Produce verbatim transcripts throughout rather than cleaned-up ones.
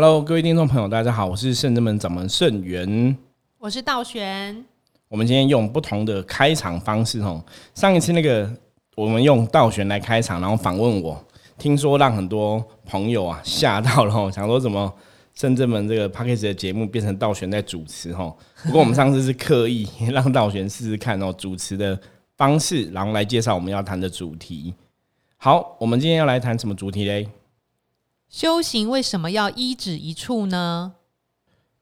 Hello， 各位听众朋友，大家好，我是圣真门掌门圣元，我是道玄。我们今天用不同的开场方式，上一次那个我们用道玄来开场，然后访问我，听说让很多朋友啊吓到了，想说怎么圣真门这个 Podcast 的节目变成道玄在主持。不过我们上次是刻意让道玄试试看主持的方式，然后来介绍我们要谈的主题。好，我们今天要来谈什么主题嘞？修行为什么要一指一处呢？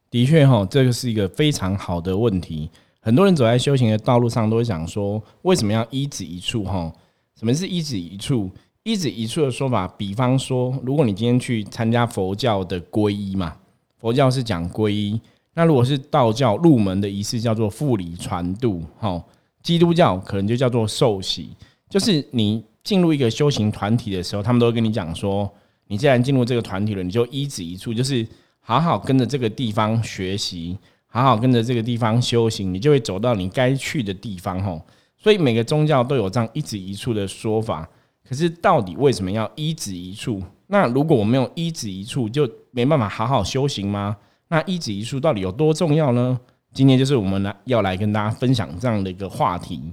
的确、哦、这个是一个非常好的问题。很多人走在修行的道路上都会想说为什么要一指一处、哦、什么是一指一处？一指一处的说法，比方说如果你今天去参加佛教的皈依嘛，佛教是讲皈依，那如果是道教入门的仪式叫做复礼传度、哦、基督教可能就叫做受洗。就是你进入一个修行团体的时候，他们都会跟你讲说你既然进入这个团体了，你就一指一处，就是好好跟着这个地方学习，好好跟着这个地方修行，你就会走到你该去的地方吼。所以每个宗教都有这样一指一处的说法，可是到底为什么要一指一处？那如果我没有一指一处，就没办法好好修行吗？那一指一处到底有多重要呢？今天就是我们要来跟大家分享这样的一个话题。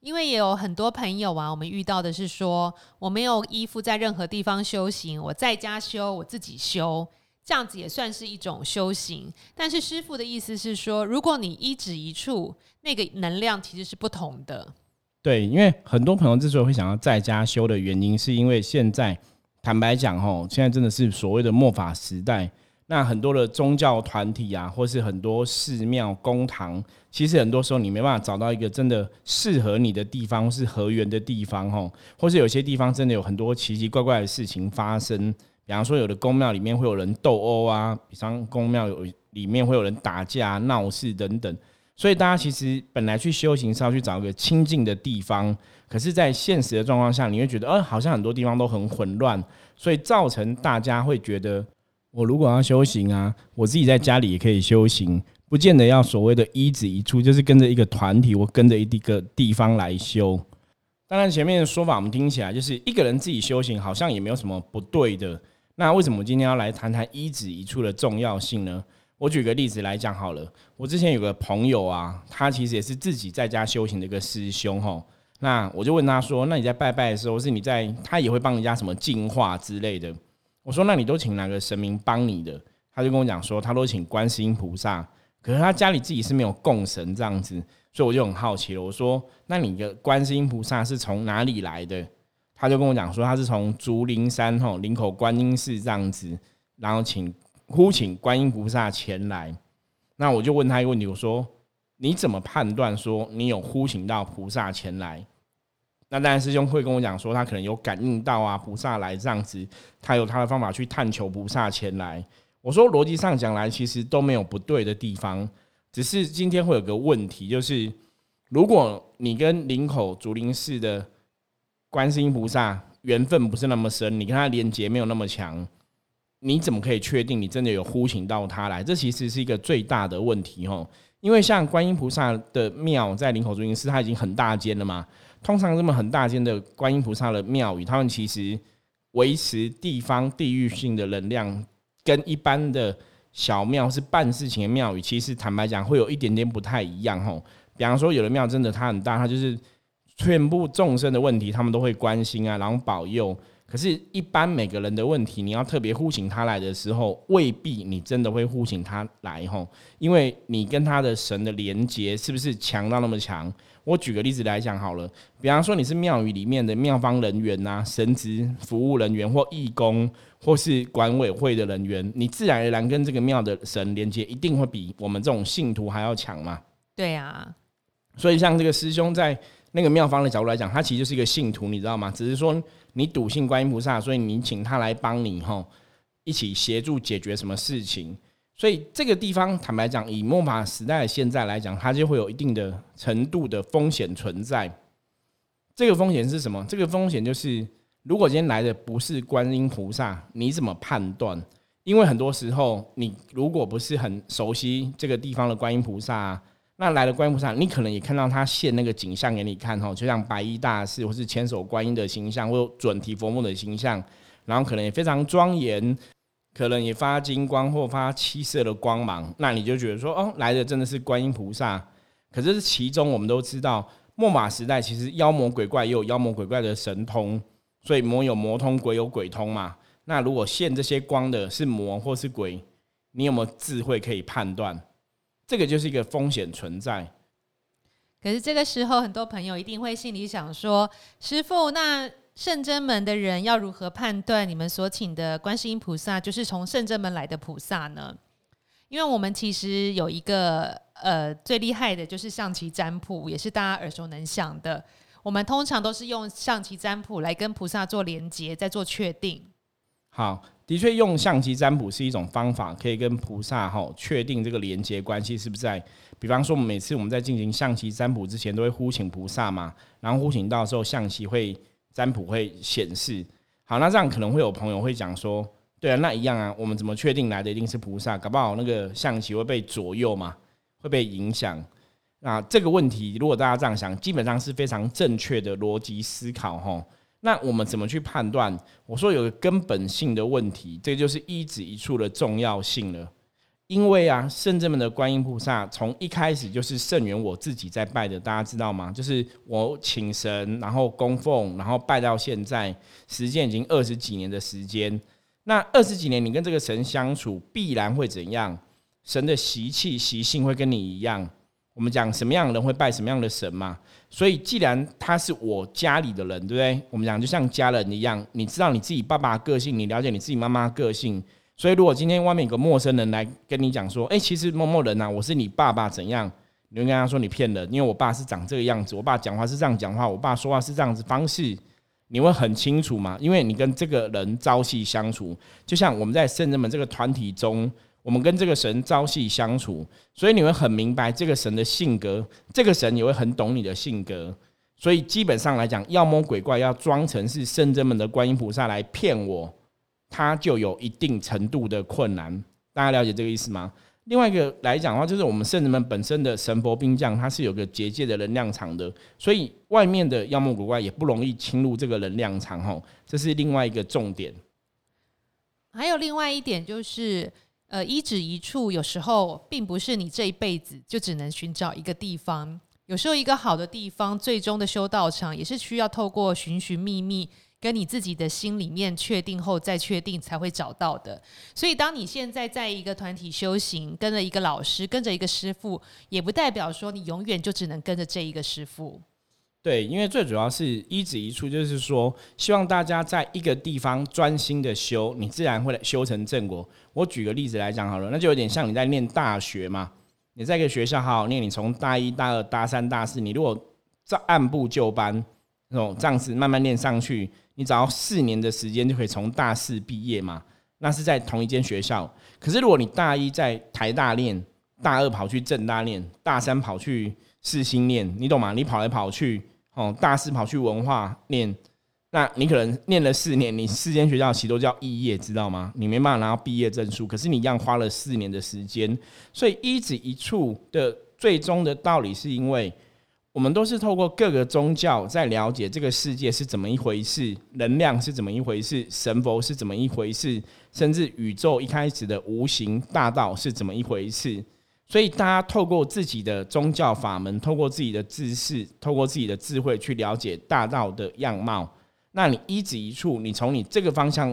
因为也有很多朋友啊，我们遇到的是说我没有依附在任何地方修行，我在家修，我自己修，这样子也算是一种修行。但是师父的意思是说，如果你一指一处，那个能量其实是不同的。对，因为很多朋友之所以会想要在家修的原因，是因为现在坦白讲吼，现在真的是所谓的末法时代，那很多的宗教团体啊，或是很多寺庙公堂，其实很多时候你没办法找到一个真的适合你的地方，或是合缘的地方吼，或是有些地方真的有很多奇奇怪怪的事情发生。比方说有的宫庙里面会有人斗殴啊，比方宫庙里面会有人打架闹事等等。所以大家其实本来去修行是要去找一个清净的地方，可是在现实的状况下，你会觉得、呃、好像很多地方都很混乱，所以造成大家会觉得我如果要修行啊，我自己在家里也可以修行，不见得要所谓的一指一处，就是跟着一个团体，我跟着一个地方来修。当然前面的说法我们听起来就是一个人自己修行好像也没有什么不对的，那为什么我今天要来谈谈一指一处的重要性呢？我举个例子来讲好了。我之前有个朋友啊，他其实也是自己在家修行的一个师兄吼，那我就问他说，那你在拜拜的时候是你在他也会帮人家什么净化之类的，我说那你都请哪个神明帮你的？他就跟我讲说他都请观世音菩萨，可是他家里自己是没有供神这样子。所以我就很好奇了，我说那你的观世音菩萨是从哪里来的？他就跟我讲说他是从竹林山林口观音寺这样子，然后请呼请观音菩萨前来。那我就问他一个问题，我说你怎么判断说你有呼请到菩萨前来？那当然师兄会跟我讲说他可能有感应到啊，菩萨来这样子，他有他的方法去探求菩萨前来。我说逻辑上讲来其实都没有不对的地方，只是今天会有个问题，就是如果你跟林口竹林寺的观世音菩萨缘分不是那么深，你跟他连结没有那么强，你怎么可以确定你真的有呼请到他来？这其实是一个最大的问题吼。因为像观音菩萨的庙在林口竹林寺它已经很大间了嘛，通常这么很大间的观音菩萨的庙宇，他们其实维持地方地域性的能量，跟一般的小庙是办事情的庙宇，其实坦白讲会有一点点不太一样吼。比方说有的庙真的它很大，它就是全部众生的问题他们都会关心啊，然后保佑。可是一般每个人的问题，你要特别呼请他来的时候，未必你真的会呼请他来吼，因为你跟他的神的连结是不是强到那么强？我举个例子来讲好了，比方说你是庙宇里面的庙方人员啊、神职服务人员或义工，或是管委会的人员，你自然而然跟这个庙的神连结一定会比我们这种信徒还要强嘛。对啊，所以像这个师兄在那个庙方的角度来讲，他其实就是一个信徒，你知道吗？只是说你笃信观音菩萨，所以你请他来帮你一起协助解决什么事情。所以这个地方坦白讲，以末法时代的现在来讲，它就会有一定的程度的风险存在。这个风险是什么？这个风险就是如果今天来的不是观音菩萨，你怎么判断？因为很多时候你如果不是很熟悉这个地方的观音菩萨、啊，那来的观音菩萨你可能也看到他现那个景象给你看，就像白衣大士或是千手观音的形象，或准提佛母的形象，然后可能也非常庄严，可能也发金光或发七色的光芒，那你就觉得说哦，来的真的是观音菩萨。可是其中我们都知道末法时代其实妖魔鬼怪也有妖魔鬼怪的神通，所以魔有魔通，鬼有鬼通嘛。那如果现这些光的是魔或是鬼，你有没有智慧可以判断？这个就是一个风险存在。可是这个时候很多朋友一定会心里想说，师父，那圣真门的人要如何判断你们所请的观世音菩萨就是从圣真门来的菩萨呢？因为我们其实有一个呃最厉害的就是象棋占卜，也是大家耳熟能详的，我们通常都是用象棋占卜来跟菩萨做连结，再做确定。好，的确用象棋占卜是一种方法，可以跟菩萨确定这个连结关系是不是在。比方说每次我们在进行象棋占卜之前都会呼请菩萨嘛，然后呼请到的时候象棋会占卜会显示。好，那这样可能会有朋友会讲说，对啊，那一样啊，我们怎么确定来的一定是菩萨？搞不好那个象棋会被左右嘛，会被影响。那这个问题如果大家这样想，基本上是非常正确的逻辑思考吼。那我们怎么去判断？我说有个根本性的问题，这就是一指一处的重要性了。因为啊，圣真门的观音菩萨从一开始就是圣元我自己在拜的，大家知道吗？就是我请神，然后供奉，然后拜到现在，时间已经二十几年的时间。那二十几年你跟这个神相处，必然会怎样？神的习气习性会跟你一样。我们讲什么样的人会拜什么样的神嘛，所以既然他是我家里的人，对不对？我们讲就像家人一样，你知道你自己爸爸的个性，你了解你自己妈妈的个性，所以如果今天外面有个陌生人来跟你讲说，哎，其实某某人啊，我是你爸爸怎样，你会跟他说你骗人，因为我爸是长这个样子，我爸讲话是这样讲话，我爸说话是这样子方式，你会很清楚嘛，因为你跟这个人朝夕相处，就像我们在圣真门这个团体中，我们跟这个神朝夕相处，所以你会很明白这个神的性格，这个神也会很懂你的性格。所以基本上来讲，妖魔鬼怪要装成是圣真门的观音菩萨来骗我，他就有一定程度的困难。大家了解这个意思吗？另外一个来讲的话，就是我们圣真门本身的神佛兵将，它是有个结界的能量场的，所以外面的妖魔鬼怪也不容易侵入这个能量场，这是另外一个重点。还有另外一点就是呃，一指一处，有时候并不是你这一辈子就只能寻找一个地方，有时候一个好的地方，最终的修道场也是需要透过寻寻觅觅，跟你自己的心里面确定后再确定才会找到的。所以当你现在在一个团体修行，跟着一个老师，跟着一个师父，也不代表说你永远就只能跟着这一个师父。对，因为最主要是一指一处，就是说希望大家在一个地方专心的修，你自然会修成正果。我举个例子来讲好了，那就有点像你在念大学嘛，你在一个学校好好念，你从大一大二大三大四，你如果按部就班这样子慢慢念上去，你只要四年的时间就可以从大四毕业嘛，那是在同一间学校。可是如果你大一在台大念，大二跑去政大念，大三跑去世新念，你懂吗？你跑来跑去哦，大四跑去文化念，那你可能念了四年，你四间学校其实都叫肄业，知道吗？你没办法拿到毕业证书，可是你一样花了四年的时间。所以一指一处的最终的道理，是因为我们都是透过各个宗教在了解这个世界是怎么一回事，能量是怎么一回事，神佛是怎么一回事，甚至宇宙一开始的无形大道是怎么一回事。所以大家透过自己的宗教法门，透过自己的知识，透过自己的智慧去了解大道的样貌。那你一指一处，你从你这个方向，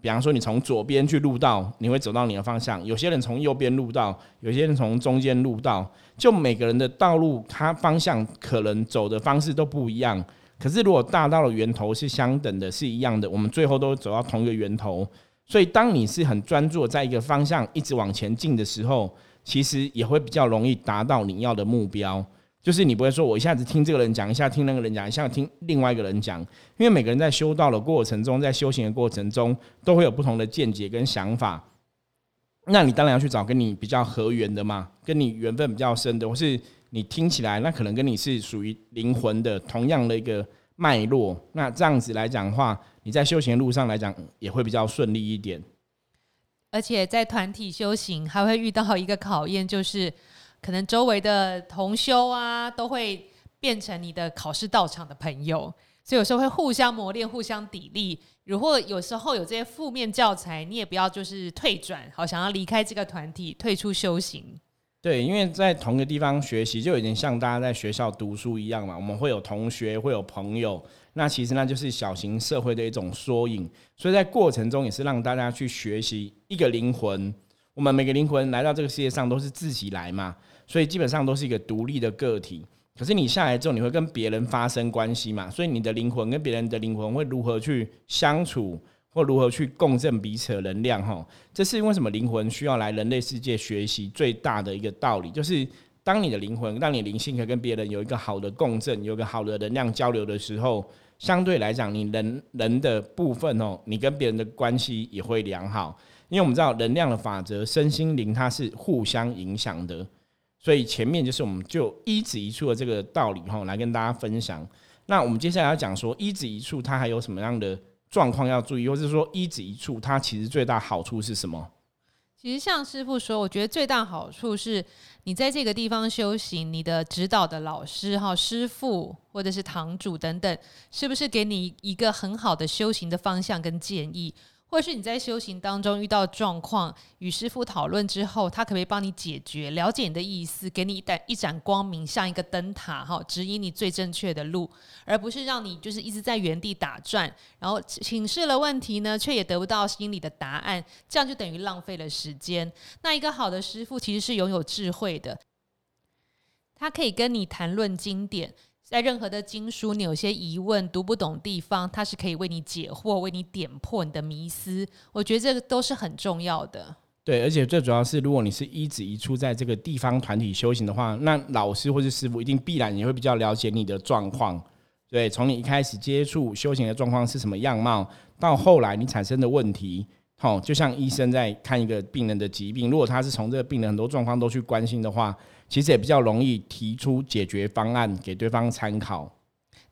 比方说你从左边去入道，你会走到你的方向，有些人从右边入道，有些人从中间入道，就每个人的道路它方向可能走的方式都不一样。可是如果大道的源头是相等的，是一样的，我们最后都走到同一个源头。所以当你是很专注在一个方向一直往前进的时候，其实也会比较容易达到你要的目标，就是你不会说我一下子听这个人讲，一下听那个人讲，一下听另外一个人讲，因为每个人在修道的过程中，在修行的过程中，都会有不同的见解跟想法。那你当然要去找跟你比较合缘的嘛，跟你缘分比较深的，或是你听起来那可能跟你是属于灵魂的同样的一个脉络。那这样子来讲的话，你在修行的路上来讲也会比较顺利一点。而且在团体修行还会遇到一个考验，就是可能周围的同修啊，都会变成你的考试道场的朋友，所以有时候会互相磨练，互相砥砺。如果有时候有这些负面教材，你也不要就是退转，好想要离开这个团体，退出修行。对，因为在同一个地方学习，就有点像大家在学校读书一样嘛，我们会有同学，会有朋友，那其实那就是小型社会的一种缩影。所以在过程中也是让大家去学习一个灵魂，我们每个灵魂来到这个世界上都是自己来嘛，所以基本上都是一个独立的个体。可是你下来之后，你会跟别人发生关系嘛，所以你的灵魂跟别人的灵魂会如何去相处，或如何去共振彼此的能量，这是为什么灵魂需要来人类世界学习最大的一个道理，就是当你的灵魂让你灵性可以跟别人有一个好的共振，有一个好的能量交流的时候，相对来讲你 人, 人的部分你跟别人的关系也会良好。因为我们知道能量的法则，身心灵它是互相影响的，所以前面就是我们就一指一处的这个道理来跟大家分享。那我们接下来要讲说一指一处它还有什么样的状况要注意，或是说一指一处它其实最大好处是什么。其实像师父说，我觉得最大好处是你在这个地方修行，你的指导的老师师父或者是堂主等等，是不是给你一个很好的修行的方向跟建议，或是你在修行当中遇到状况，与师父讨论之后，他可不可以帮你解决，了解你的意思，给你一盏光明，像一个灯塔，指引你最正确的路，而不是让你就是一直在原地打转，然后请示了问题呢，却也得不到心里的答案，这样就等于浪费了时间。那一个好的师父其实是拥有智慧的，他可以跟你谈论经典，在任何的经书你有些疑问读不懂地方，它是可以为你解惑，为你点破你的迷思，我觉得这个都是很重要的。对，而且最主要是如果你是一指一处在这个地方团体修行的话，那老师或是师父一定必然也会比较了解你的状况。对，从你一开始接触修行的状况是什么样貌，到后来你产生的问题，哦，就像医生在看一个病人的疾病，如果他是从这个病人很多状况都去关心的话，其实也比较容易提出解决方案给对方参考。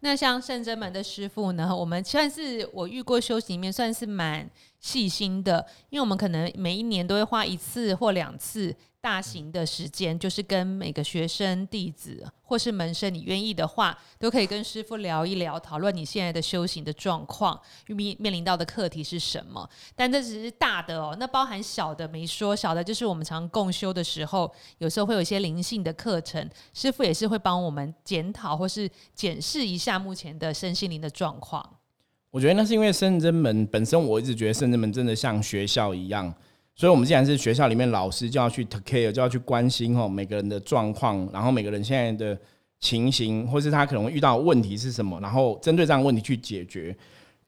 那像圣真门的师父呢，我们算是我遇过修行里面算是蛮细心的，因为我们可能每一年都会花一次或两次大型的时间，就是跟每个学生弟子或是门生，你愿意的话都可以跟师父聊一聊，讨论你现在的修行的状况，面临到的课题是什么。但这只是大的哦，那包含小的没说，小的就是我们常共修的时候，有时候会有一些灵性的课程，师父也是会帮我们检讨或是检视一下目前的身心灵的状况。我觉得那是因为圣真门本身，我一直觉得圣真门真的像学校一样，所以我们既然是学校里面老师，就要去 take care， 就要去关心每个人的状况，然后每个人现在的情形，或是他可能会遇到问题是什么，然后针对这样的问题去解决。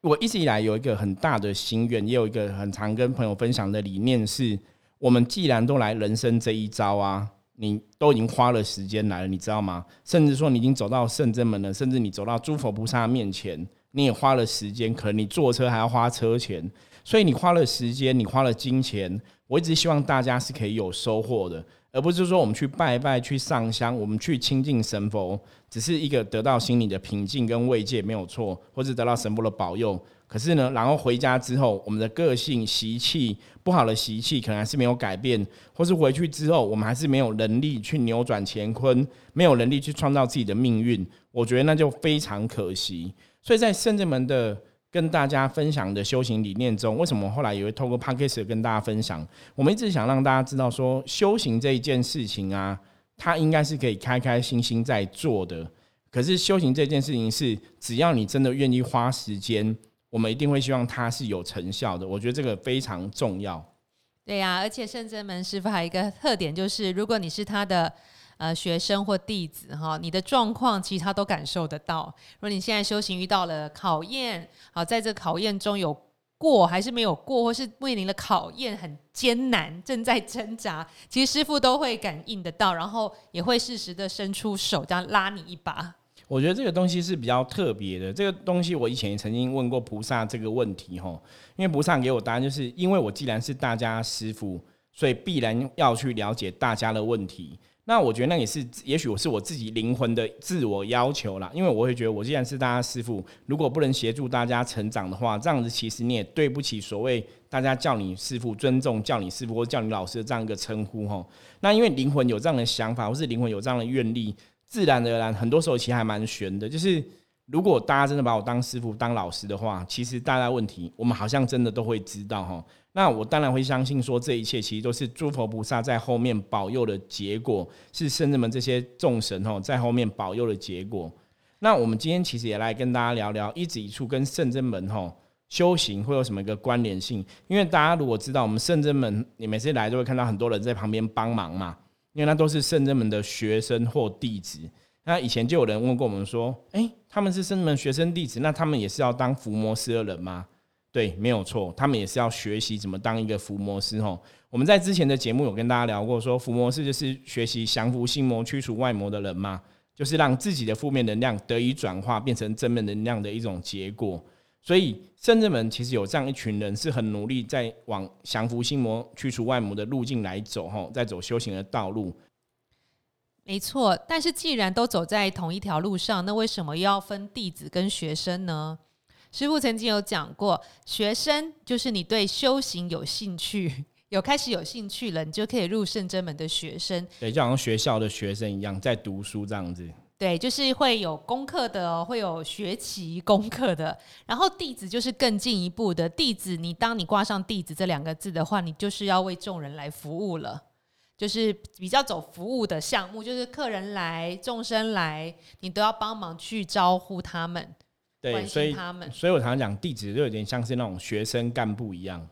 我一直以来有一个很大的心愿，也有一个很常跟朋友分享的理念是，我们既然都来人生这一遭啊，你都已经花了时间来了，你知道吗？甚至说你已经走到圣真门了，甚至你走到诸佛菩萨面前，你也花了时间，可能你坐车还要花车钱，所以你花了时间，你花了金钱，我一直希望大家是可以有收获的，而不是说我们去拜拜去上香，我们去亲近神佛，只是一个得到心理的平静跟慰藉，没有错，或是得到神佛的保佑。可是呢，然后回家之后，我们的个性习气，不好的习气可能还是没有改变，或是回去之后我们还是没有能力去扭转乾坤，没有能力去创造自己的命运，我觉得那就非常可惜。所以在圣真门的跟大家分享的修行理念中，为什么后来也会透过 Podcast 跟大家分享，我们一直想让大家知道说，修行这一件事情啊，它应该是可以开开心心在做的。可是修行这件事情是，只要你真的愿意花时间，我们一定会希望它是有成效的，我觉得这个非常重要。对啊，而且圣真门师父还有一个特点，就是如果你是他的呃，学生或弟子哈，你的状况其实他都感受得到。如果你现在修行遇到了考验，好，在这考验中有过还是没有过，或是面临了考验很艰难，正在挣扎，其实师父都会感应得到，然后也会适时的伸出手，这样拉你一把。我觉得这个东西是比较特别的，这个东西我以前也曾经问过菩萨这个问题吼，因为菩萨给我答案就是，因为我既然是大家师父，所以必然要去了解大家的问题。那我觉得那也是，也许我是我自己灵魂的自我要求啦，因为我会觉得我既然是大家师父，如果不能协助大家成长的话，这样子其实你也对不起所谓大家叫你师父，尊重叫你师父或叫你老师的这样一个称呼吼。那因为灵魂有这样的想法，或是灵魂有这样的愿力，自然而然很多时候其实还蛮悬的，就是如果大家真的把我当师傅当老师的话，其实大家问题我们好像真的都会知道，那我当然会相信说这一切其实都是诸佛菩萨在后面保佑的结果，是圣人们这些众神在后面保佑的结果。那我们今天其实也来跟大家聊聊一指一处跟圣真门修行会有什么一个关联性，因为大家如果知道我们圣真门，你每次来都会看到很多人在旁边帮忙嘛，因为那都是圣真门的学生或弟子。那以前就有人问过我们说，哎，他们是圣真门学生弟子，那他们也是要当伏魔师的人吗？对，没有错，他们也是要学习怎么当一个伏魔师。我们在之前的节目有跟大家聊过说，伏魔师就是学习降伏心魔、驱除外魔的人嘛，就是让自己的负面能量得以转化变成正面能量的一种结果。所以圣真门其实有这样一群人是很努力在往降伏心魔、驱除外魔的路径来走，在走修行的道路。没错，但是既然都走在同一条路上，那为什么又要分弟子跟学生呢？师父曾经有讲过，学生就是你对修行有兴趣，有开始有兴趣了，你就可以入圣真门的学生。对，就好像学校的学生一样，在读书这样子。对，就是会有功课的、哦、会有学期功课的。然后弟子就是更进一步的，弟子你当你挂上弟子这两个字的话，你就是要为众人来服务了，就是比较走服务的项目，就是客人来、众生来，你都要帮忙去招呼他们，对，关心他们。所以，所以我常常讲弟子就有点像是那种学生干部一样。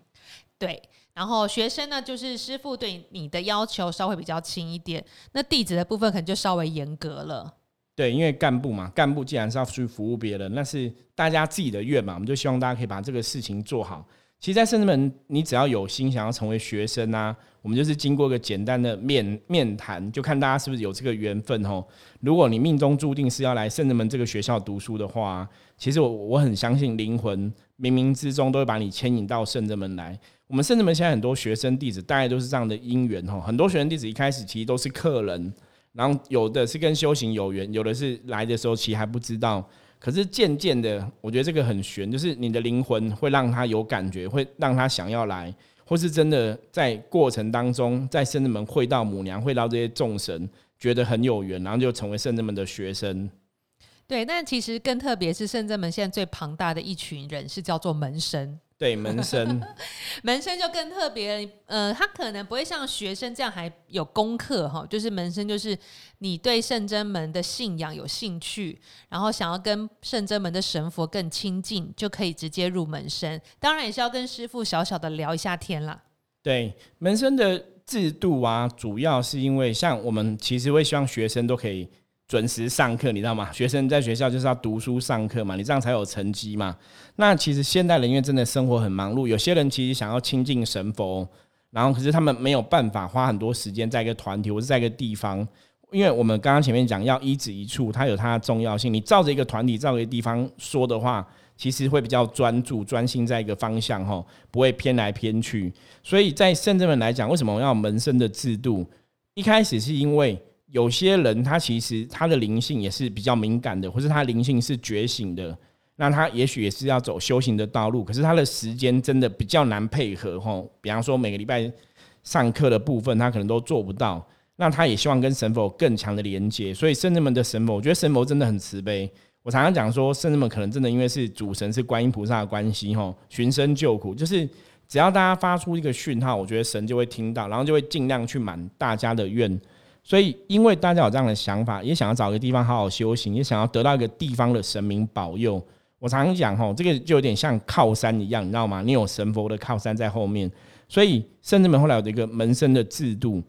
对，然后学生呢，就是师父对你的要求稍微比较轻一点，那弟子的部分可能就稍微严格了。对，因为干部嘛，干部既然是要去服务别人，那是大家自己的愿嘛，我们就希望大家可以把这个事情做好。其实在圣真门，你只要有心想要成为学生啊，我们就是经过一个简单的面面谈，就看大家是不是有这个缘分哦。如果你命中注定是要来圣真门这个学校读书的话、啊，其实 我, 我很相信灵魂冥冥之中都会把你牵引到圣真门来。我们圣真门现在很多学生弟子大概都是这样的因缘哦，很多学生弟子一开始其实都是客人。然后有的是跟修行有缘，有的是来的时候其实还不知道，可是渐渐的我觉得这个很玄，就是你的灵魂会让他有感觉，会让他想要来，或是真的在过程当中在圣真门会到母娘，会到这些众神，觉得很有缘，然后就成为圣真门的学生。对，但其实更特别是圣真门现在最庞大的一群人是叫做门生。对，门生门生就更特别、呃、他可能不会像学生这样还有功课、哦、就是门生就是你对圣真门的信仰有兴趣，然后想要跟圣真门的神佛更亲近，就可以直接入门生，当然也是要跟师父小小的聊一下天啦。对，门生的制度啊，主要是因为像我们其实会希望学生都可以准时上课，你知道吗？学生在学校就是要读书上课嘛，你这样才有成绩嘛。那其实现代人因为真的生活很忙碌，有些人其实想要亲近神佛，然后可是他们没有办法花很多时间在一个团体或是在一个地方，因为我们刚刚前面讲要一指一处，它有它的重要性。你照着一个团体、照着一个地方说的话，其实会比较专注、专心在一个方向，不会偏来偏去。所以在圣真门来讲，为什么要有门生的制度？一开始是因为有些人他其实他的灵性也是比较敏感的，或是他灵性是觉醒的，那他也许也是要走修行的道路，可是他的时间真的比较难配合、哦、比方说每个礼拜上课的部分他可能都做不到，那他也希望跟神佛更强的连接。所以圣真门的神佛，我觉得神佛真的很慈悲，我常常讲说圣真门可能真的因为是主神是观音菩萨的关系、哦、寻声救苦，就是只要大家发出一个讯号，我觉得神就会听到，然后就会尽量去满大家的愿。所以因为大家有这样的想法，也想要找一个地方好好修行，也想要得到一个地方的神明保佑。我常常讲、哦、这个就有点像靠山一样，你知道吗？你有神佛的靠山在后面。所以圣真门后来有一个门生的制度，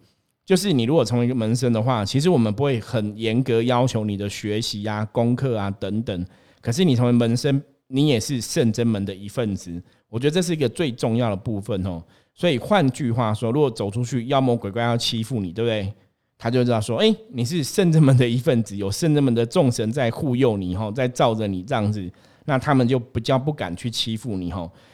就是你如果成为一个门生的话，其实我们不会很严格要求你的学习啊、功课啊等等，可是你成为门生，你也是圣真门的一份子。我觉得这是一个最重要的部分、哦、所以换句话说，如果走出去妖魔鬼怪要欺负你，对不对？他就知道说，哎、欸，你是圣真门的一份子，有圣真门的众神在护佑你，在罩着你这样子，那他们就比较不敢去欺负你。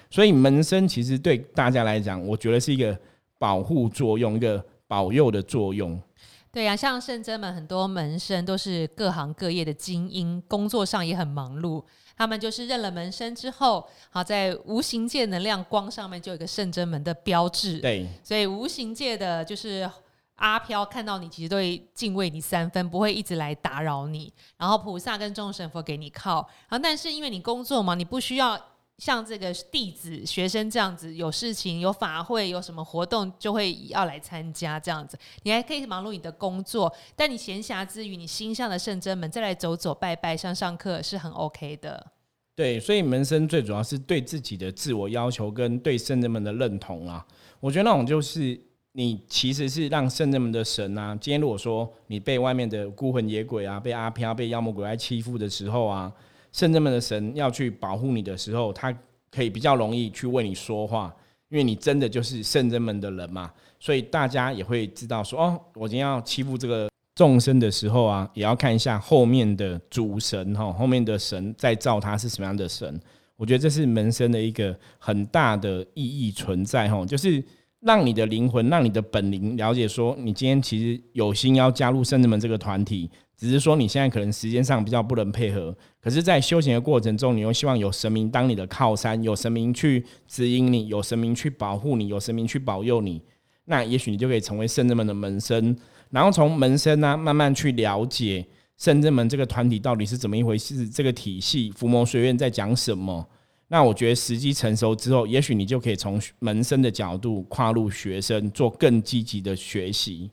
所以门生其实对大家来讲，我觉得是一个保护作用，一个保佑的作用。对啊，像圣真门很多门生都是各行各业的精英，工作上也很忙碌，他们就是认了门生之后，好在无形界能量光上面就有一个圣真门的标志。对，所以无形界的就是阿飘看到你其实都会敬畏你三分，不会一直来打扰你，然后菩萨跟众神佛给你靠，然后但是因为你工作嘛，你不需要像这个弟子学生这样子，有事情有法会有什么活动就会要来参加，这样子你还可以忙碌你的工作，但你闲暇之余你心向的圣真门再来走走拜拜上上课是很 OK 的。对，所以门生最主要是对自己的自我要求跟对圣真门的认同啊，我觉得那种就是你其实是让圣真门的神啊，今天如果说你被外面的孤魂野鬼啊被阿飘被妖魔鬼怪欺负的时候啊，圣真门的神要去保护你的时候，他可以比较容易去为你说话，因为你真的就是圣真门的人嘛，所以大家也会知道说哦，我今天要欺负这个众生的时候啊，也要看一下后面的主神，后面的神在造他是什么样的神。我觉得这是门生的一个很大的意义存在，就是让你的灵魂让你的本灵了解说你今天其实有心要加入圣真门这个团体，只是说你现在可能时间上比较不能配合，可是在修行的过程中你又希望有神明当你的靠山，有神明去指引你，有神明去保护你，有神明去保佑你，那也许你就可以成为圣真门的门生，然后从门生啊慢慢去了解圣真门这个团体到底是怎么一回事，这个体系伏魔学院在讲什么，那我觉得时机成熟之后，也许你就可以从门生的角度跨入学生，做更积极的学习。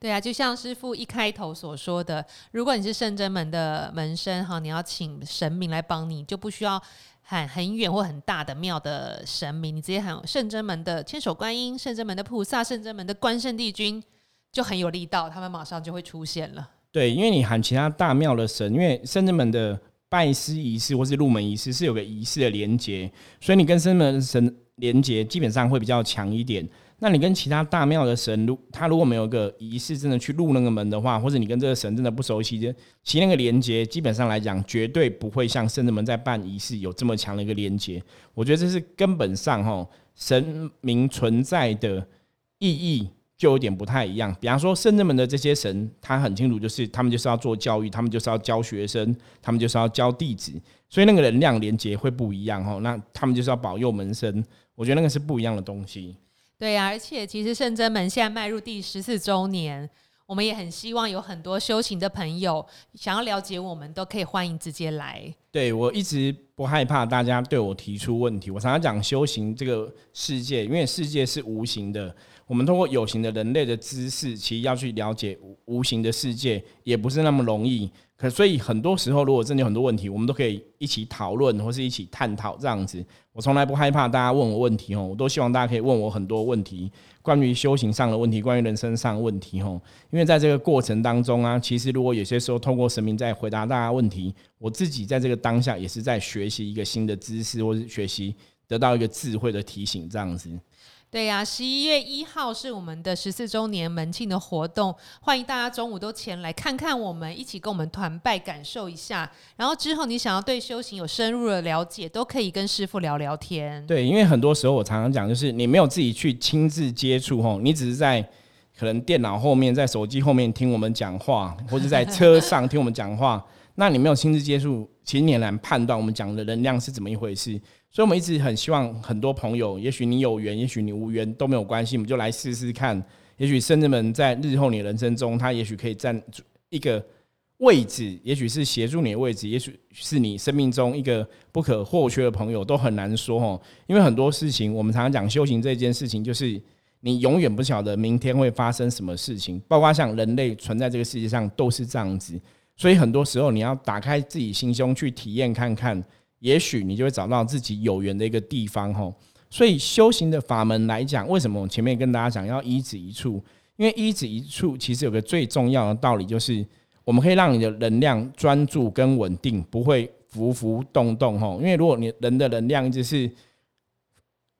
对啊，就像师父一开头所说的，如果你是圣真门的门生，你要请神明来帮你，就不需要喊很远或很大的庙的神明，你直接喊圣真门的千手观音、圣真门的菩萨、圣真门的关圣帝君，就很有力道，他们马上就会出现了。对，因为你喊其他大庙的神，因为圣真门的拜师仪式或是入门仪式是有个仪式的连结，所以你跟圣真门的神连结基本上会比较强一点，那你跟其他大庙的神他如果没有一个仪式真的去入那个门的话，或者你跟这个神真的不熟悉，其那个连结基本上来讲绝对不会像圣真门在办仪式有这么强的一个连结。我觉得这是根本上神明存在的意义就有点不太一样，比方说圣真门的这些神他很清楚，就是他们就是要做教育，他们就是要教学生，他们就是要教弟子，所以那个能量连结会不一样，那他们就是要保佑门生，我觉得那个是不一样的东西。对啊，而且其实圣真门现在迈入第十四周年，我们也很希望有很多修行的朋友想要了解我们都可以欢迎直接来。对，我一直不害怕大家对我提出问题，我常常讲修行这个世界，因为世界是无形的，我们通过有形的人类的知识其实要去了解无形的世界也不是那么容易，可所以很多时候如果真的有很多问题我们都可以一起讨论或是一起探讨这样子，我从来不害怕大家问我问题，我都希望大家可以问我很多问题，关于修行上的问题，关于人生上的问题，因为在这个过程当中啊，其实如果有些时候透过神明在回答大家问题，我自己在这个当下也是在学习一个新的知识或是学习得到一个智慧的提醒这样子。对啊，十一月一号是我们的十四周年门庆的活动，欢迎大家中午都前来看看我们，一起跟我们团拜感受一下，然后之后你想要对修行有深入的了解都可以跟师父聊聊天。对，因为很多时候我常常讲就是你没有自己去亲自接触，你只是在可能电脑后面在手机后面听我们讲话，或者在车上听我们讲话那你没有亲自接触其实你很难判断我们讲的能量是怎么一回事，所以我们一直很希望很多朋友，也许你有缘也许你无缘都没有关系，我们就来试试看，也许圣真门在日后你的人生中他也许可以占一个位置，也许是协助你的位置，也许是你生命中一个不可或缺的朋友都很难说，因为很多事情我们常常讲修行这件事情就是你永远不晓得明天会发生什么事情，包括像人类存在这个世界上都是这样子，所以很多时候你要打开自己心胸去体验看看，也许你就会找到自己有缘的一个地方吼。所以修行的法门来讲，为什么我前面跟大家讲要一指一处，因为一指一处其实有个最重要的道理，就是我们可以让你的能量专注跟稳定，不会浮浮动动吼。因为如果你人的能量一直是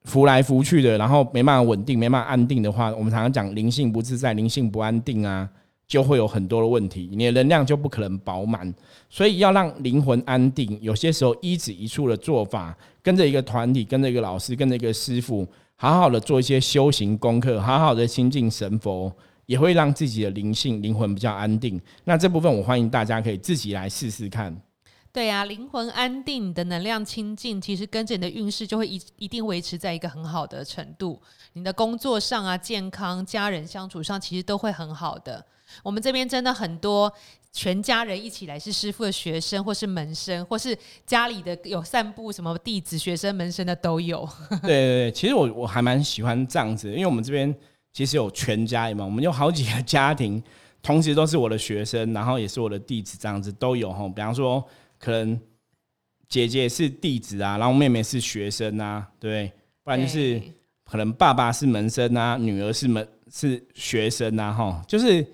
浮来浮去的，然后没办法稳定没办法安定的话，我们常常讲灵性不自在灵性不安定啊，就会有很多的问题，你的能量就不可能饱满，所以要让灵魂安定，有些时候一指一处的做法，跟着一个团体跟着一个老师跟着一个师父好好的做一些修行功课，好好的亲近神佛，也会让自己的灵性灵魂比较安定，那这部分我欢迎大家可以自己来试试看。对啊，灵魂安定，你的能量清净，其实跟着你的运势就会一一定维持在一个很好的程度。你的工作上啊，健康，家人相处上，其实都会很好的。我们这边真的很多全家人一起来，是师父的学生，或是门生，或是家里的有散步什么弟子、学生、门生的都有。对对对，其实我我还蛮喜欢这样子，因为我们这边其实有全家嘛，我们有好几个家庭，同时都是我的学生，然后也是我的弟子，这样子都有吼。比方说，可能姐姐是弟子啊，然后妹妹是学生啊，对，不然就是可能爸爸是门生啊，女儿是门是学生啊，吼，就是。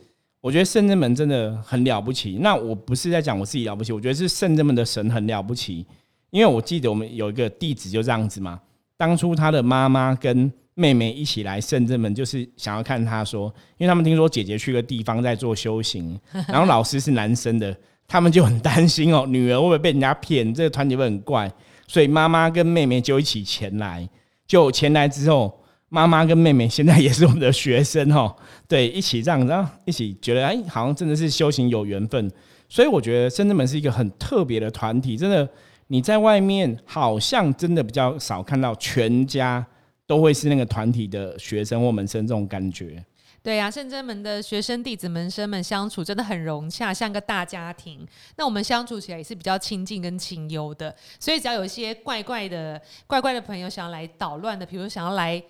我觉得圣真门真的很了不起，那我不是在讲我自己了不起，我觉得是圣真门的神很了不起。因为我记得我们有一个弟子就这样子嘛，当初他的妈妈跟妹妹一起来圣真门，就是想要看他说，因为他们听说姐姐去个地方在做修行，然后老师是男生的，他们就很担心哦，女儿会不会被人家骗，这个团体会很怪，所以妈妈跟妹妹就一起前来，就前来之后妈妈跟妹妹现在也是我们的学生哦，对，一起这样子，一起觉得哎，好像真的是修行有缘分，所以我觉得圣真门是一个很特别的团体，真的你在外面好像真的比较少看到全家都会是那个团体的学生或门生这种感觉。对啊，圣真门的学生弟子门生们相处真的很融洽，像个大家庭，那我们相处起来也是比较亲近跟亲友的，所以只要有一些怪怪的怪怪的朋友想要来捣乱的，比如想要来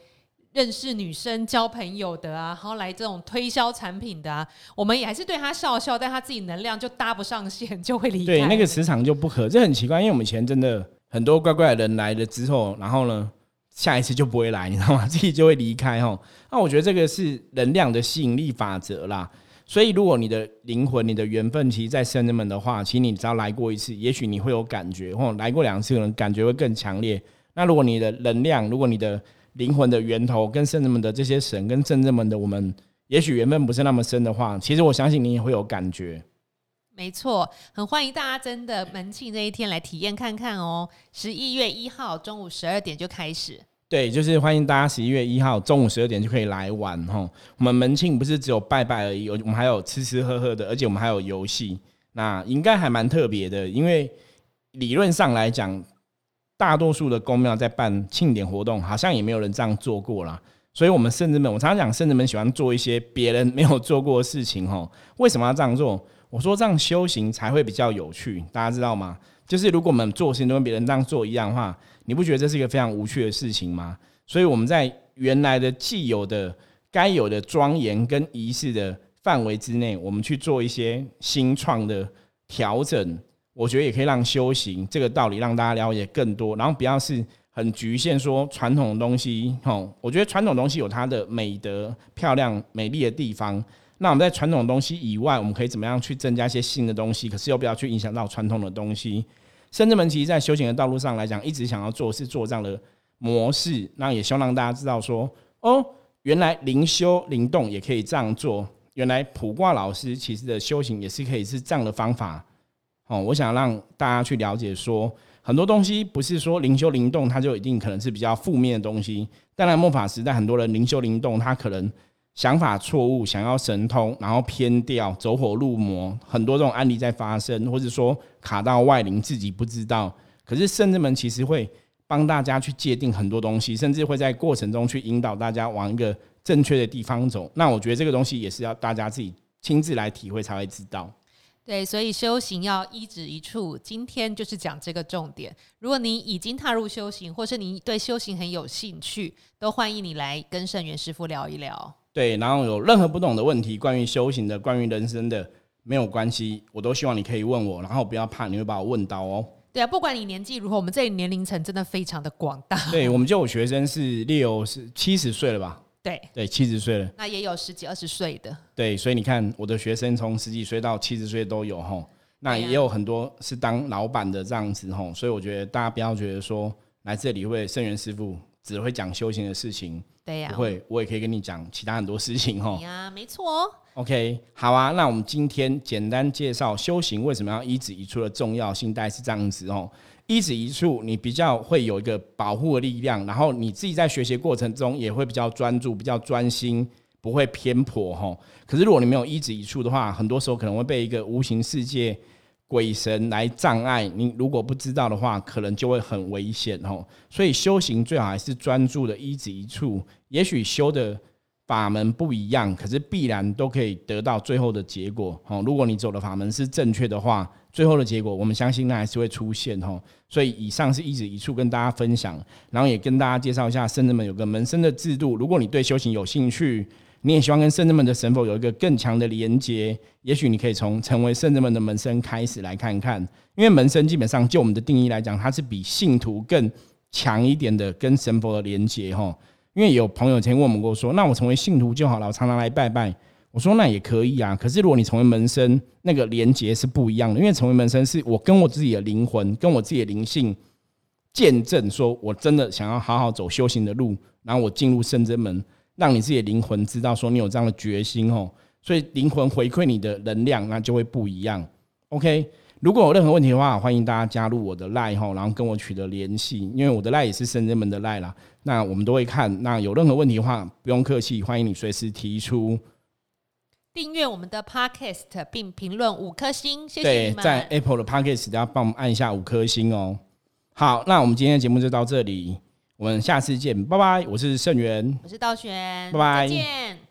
认识女生交朋友的啊，然后来这种推销产品的啊，我们也还是对他笑笑，但他自己能量就搭不上线，就会离开。对，那个磁场就不合，这很奇怪，因为我们以前真的很多怪怪的人来了之后，然后呢，下一次就不会来，你知道吗？自己就会离开齁。那我觉得这个是能量的吸引力法则啦。所以如果你的灵魂、你的缘分，其实在圣真门的话，其实你只要来过一次，也许你会有感觉，或来过两次，可能感觉会更强烈。那如果你的能量，如果你的灵魂的源头跟圣真门的这些神跟圣真门的我们也许缘分不是那么深的话，其实我相信你也会有感觉。没错，很欢迎大家真的门庆这一天来体验看看哦。十一月一号中午十二点就开始。对，就是欢迎大家十一月一号中午十二点就可以来玩哦。我们门庆不是只有拜拜而已，我们还有吃吃喝喝的，而且我们还有游戏，那应该还蛮特别的，因为理论上来讲大多数的宫庙在办庆典活动，好像也没有人这样做过啦。所以我们圣真门，我常常讲圣真门喜欢做一些别人没有做过的事情齁。为什么要这样做？我说这样修行才会比较有趣，大家知道吗？就是如果我们做事情都跟别人这样做一样的话，你不觉得这是一个非常无趣的事情吗？所以我们在原来的既有的该有的庄严跟仪式的范围之内，我们去做一些新创的调整，我觉得也可以让修行这个道理让大家了解更多，然后不要是很局限说传统的东西。我觉得传统东西有它的美德、漂亮、美丽的地方，那我们在传统东西以外，我们可以怎么样去增加一些新的东西，可是又不要去影响到传统的东西。圣真门其实在修行的道路上来讲，一直想要做是做这样的模式，那也希望让大家知道说，哦，原来灵修灵动也可以这样做，原来卜卦老师其实的修行也是可以是这样的方法哦。我想让大家去了解说，很多东西不是说灵修灵动它就一定可能是比较负面的东西。当然末法时代很多人灵修灵动，他可能想法错误，想要神通，然后偏掉，走火入魔，很多这种案例在发生，或者说卡到外灵自己不知道。可是圣真门其实会帮大家去界定很多东西，甚至会在过程中去引导大家往一个正确的地方走。那我觉得这个东西也是要大家自己亲自来体会才会知道。对，所以修行要一指一处，今天就是讲这个重点。如果你已经踏入修行，或是你对修行很有兴趣，都欢迎你来跟圣元师父聊一聊。对，然后有任何不懂的问题，关于修行的，关于人生的，没有关系，我都希望你可以问我，然后不要怕你会把我问到哦。对啊，不管你年纪如何，我们这里年龄层真的非常的广大。对，我们就有学生是六十七十岁了吧。对对，七十岁了，那也有十几二十岁的。对，所以你看我的学生从十几岁到七十岁都有吼，那也有很多是当老板的这样子吼，所以我觉得大家不要觉得说来这里会圣元师父只会讲修行的事情。对呀、啊，不会，我也可以跟你讲其他很多事情吼。对呀、啊，没错哦。OK， 好啊，那我们今天简单介绍修行为什么要一指一处的重要性，大概是这样子吼。一指一处你比较会有一个保护的力量，然后你自己在学习过程中也会比较专注、比较专心，不会偏颇。可是如果你没有一指一处的话，很多时候可能会被一个无形世界鬼神来障碍你，如果不知道的话可能就会很危险哦。所以修行最好还是专注的一指一处，也许修的法门不一样，可是必然都可以得到最后的结果哦。如果你走的法门是正确的话，最后的结果我们相信那还是会出现哦。所以以上是一指一处跟大家分享，然后也跟大家介绍一下圣真门有个门生的制度，如果你对修行有兴趣，你也希望跟圣真门的神佛有一个更强的连结，也许你可以从成为圣真门的门生开始来看看，因为门生基本上就我们的定义来讲，它是比信徒更强一点的跟神佛的连结。因为有朋友前问我们过说，那我成为信徒就好了，我常常来拜拜，我说那也可以啊，可是如果你成为门生，那个连结是不一样的，因为成为门生是我跟我自己的灵魂跟我自己的灵性见证说我真的想要好好走修行的路，然后我进入圣真门，让你自己的灵魂知道说你有这样的决心哦，所以灵魂回馈你的能量，那就会不一样。 OK， 如果有任何问题的话，欢迎大家加入我的 LINE 哦，然后跟我取得联系，因为我的 LINE 也是圣真门的 LINE 啦，那我们都会看，那有任何问题的话不用客气，欢迎你随时提出。订阅我们的 Podcast 并评论五颗星，谢谢你们。对，在 Apple 的 Podcast 要帮我们按一下五颗星哦。好，那我们今天的节目就到这里，我们下次见，拜拜！我是盛元，我是道玄，拜拜，再见。